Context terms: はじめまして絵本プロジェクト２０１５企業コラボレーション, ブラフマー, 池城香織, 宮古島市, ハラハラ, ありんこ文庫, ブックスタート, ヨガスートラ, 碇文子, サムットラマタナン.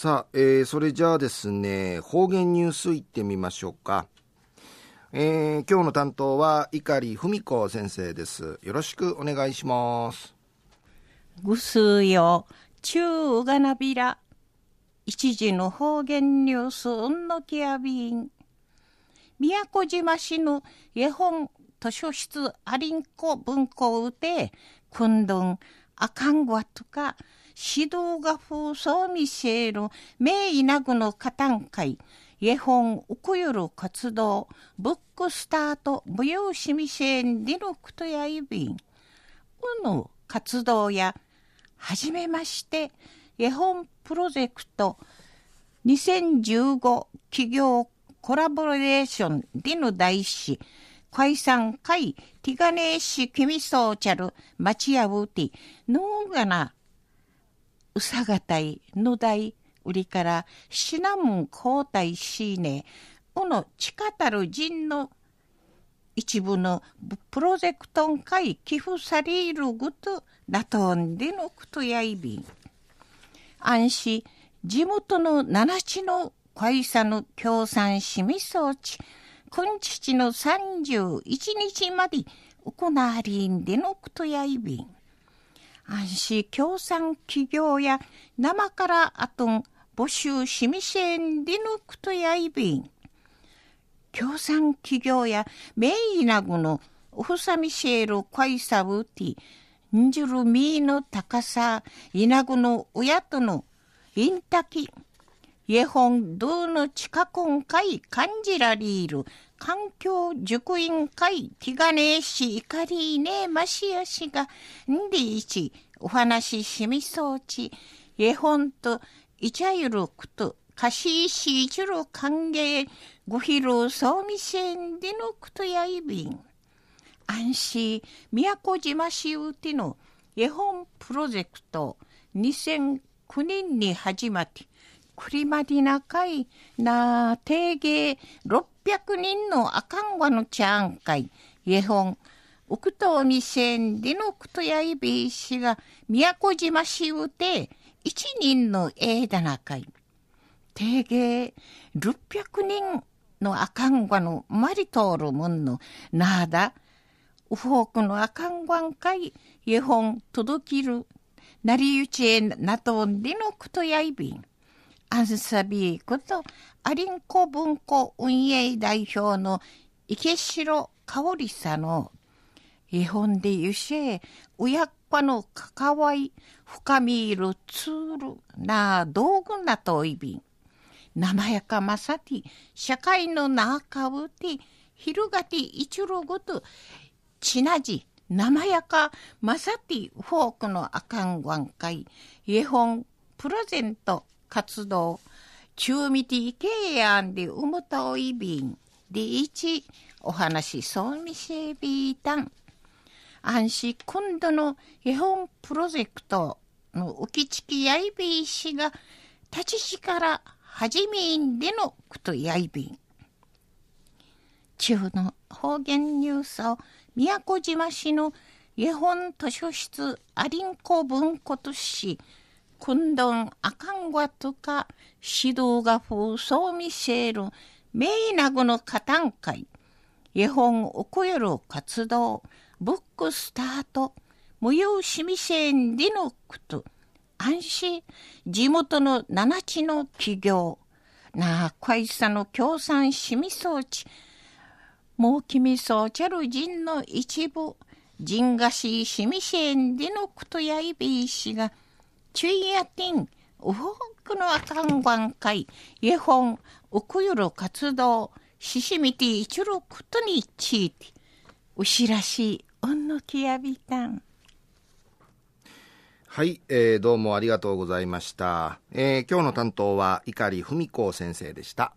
さあ、それじゃあですね、方言ニュースいってみましょうか。今日の担当は碇文子先生です。よろしくお願いします。ぐすよちゅうがなびら一時の方言ニュースうんのきやびん宮古島市の絵本図書室ありんこ文庫うてくんどんあかんわとか指導が風そう見せる名いなぐのかたんかい絵本うくゆる活動ブックスタート無用しみせんりのくとやいびんうの活動やはじめまして絵本プロジェクト2015企業コラボレーションりの題し解散会ティガネーシキミソーチャルマチヤウティノーガナうさがたいのだいうりからシナムン交代しねおのちかたる人の一部のプロジェクトン会寄付されるぐとラトンでのくとやいびん安心地元の七地の会社の協賛しみそうち今日の31日まで行われんでのくとやいびん安心協賛企業や生からあとん募集しみせんでのくとやいびん協賛企業やメイナグのおふさみせる会社うてんじるみの高さイナグの親とのインタキ絵本どうの近くんかい感じられる環境塾員会気がねえし怒りねえましやしがんでいちお話ししみそうち絵本といちゃゆるくとかしいしいちゅる歓迎ご披露そうみせんでのくとやいびん安心宮古島市うての絵本プロジェクト2009年に始まってクリマディナ会な定芸600人のアカンワのチャン会絵本ウクトウミセンディノクトヤイビー氏が宮古島市うて1人のエーダナ会定芸600人のアカンワのマリトールムンのナーダウフォークのアカンワン会絵本届きるなりゆちえなとんディノクトヤイビーアンサビーことアリンコ文庫運営代表の池城香織さんの絵本でゆしえ親っ子の関わり深みいるツールな道具なといびん生やかまさて社会の中うて広がっていちゅるごとちなじ生やかまさてフォークのあかんわんかい絵本プレゼント活動中見ていけやんでうむといびんでいちお話そうみせびたん安心今度の絵本プロジェクトのうきちきやいびいしが立ちしからはじめんでのくとやいびん中の方言ニュースを宮古島市の絵本図書室ありんこ文庫としくんどんあかんわとか指導が風そう見せるめいなぐのかたんかい絵本をこよる活動ブックスタート無用しみせんでのくと安心地元の七地の企業なあ会社の協賛しみそうちもうきみそうちゃる人の一部人がししみせんでのくとやいびいしがチュイヤティン、ウフォークのアカンワン会、絵本、ウクユル活動、シシミティチュルクトニチーティ、ウシラシ、オンのキヤビタン。はい、どうもありがとうございました。今日の担当は碇文子先生でした。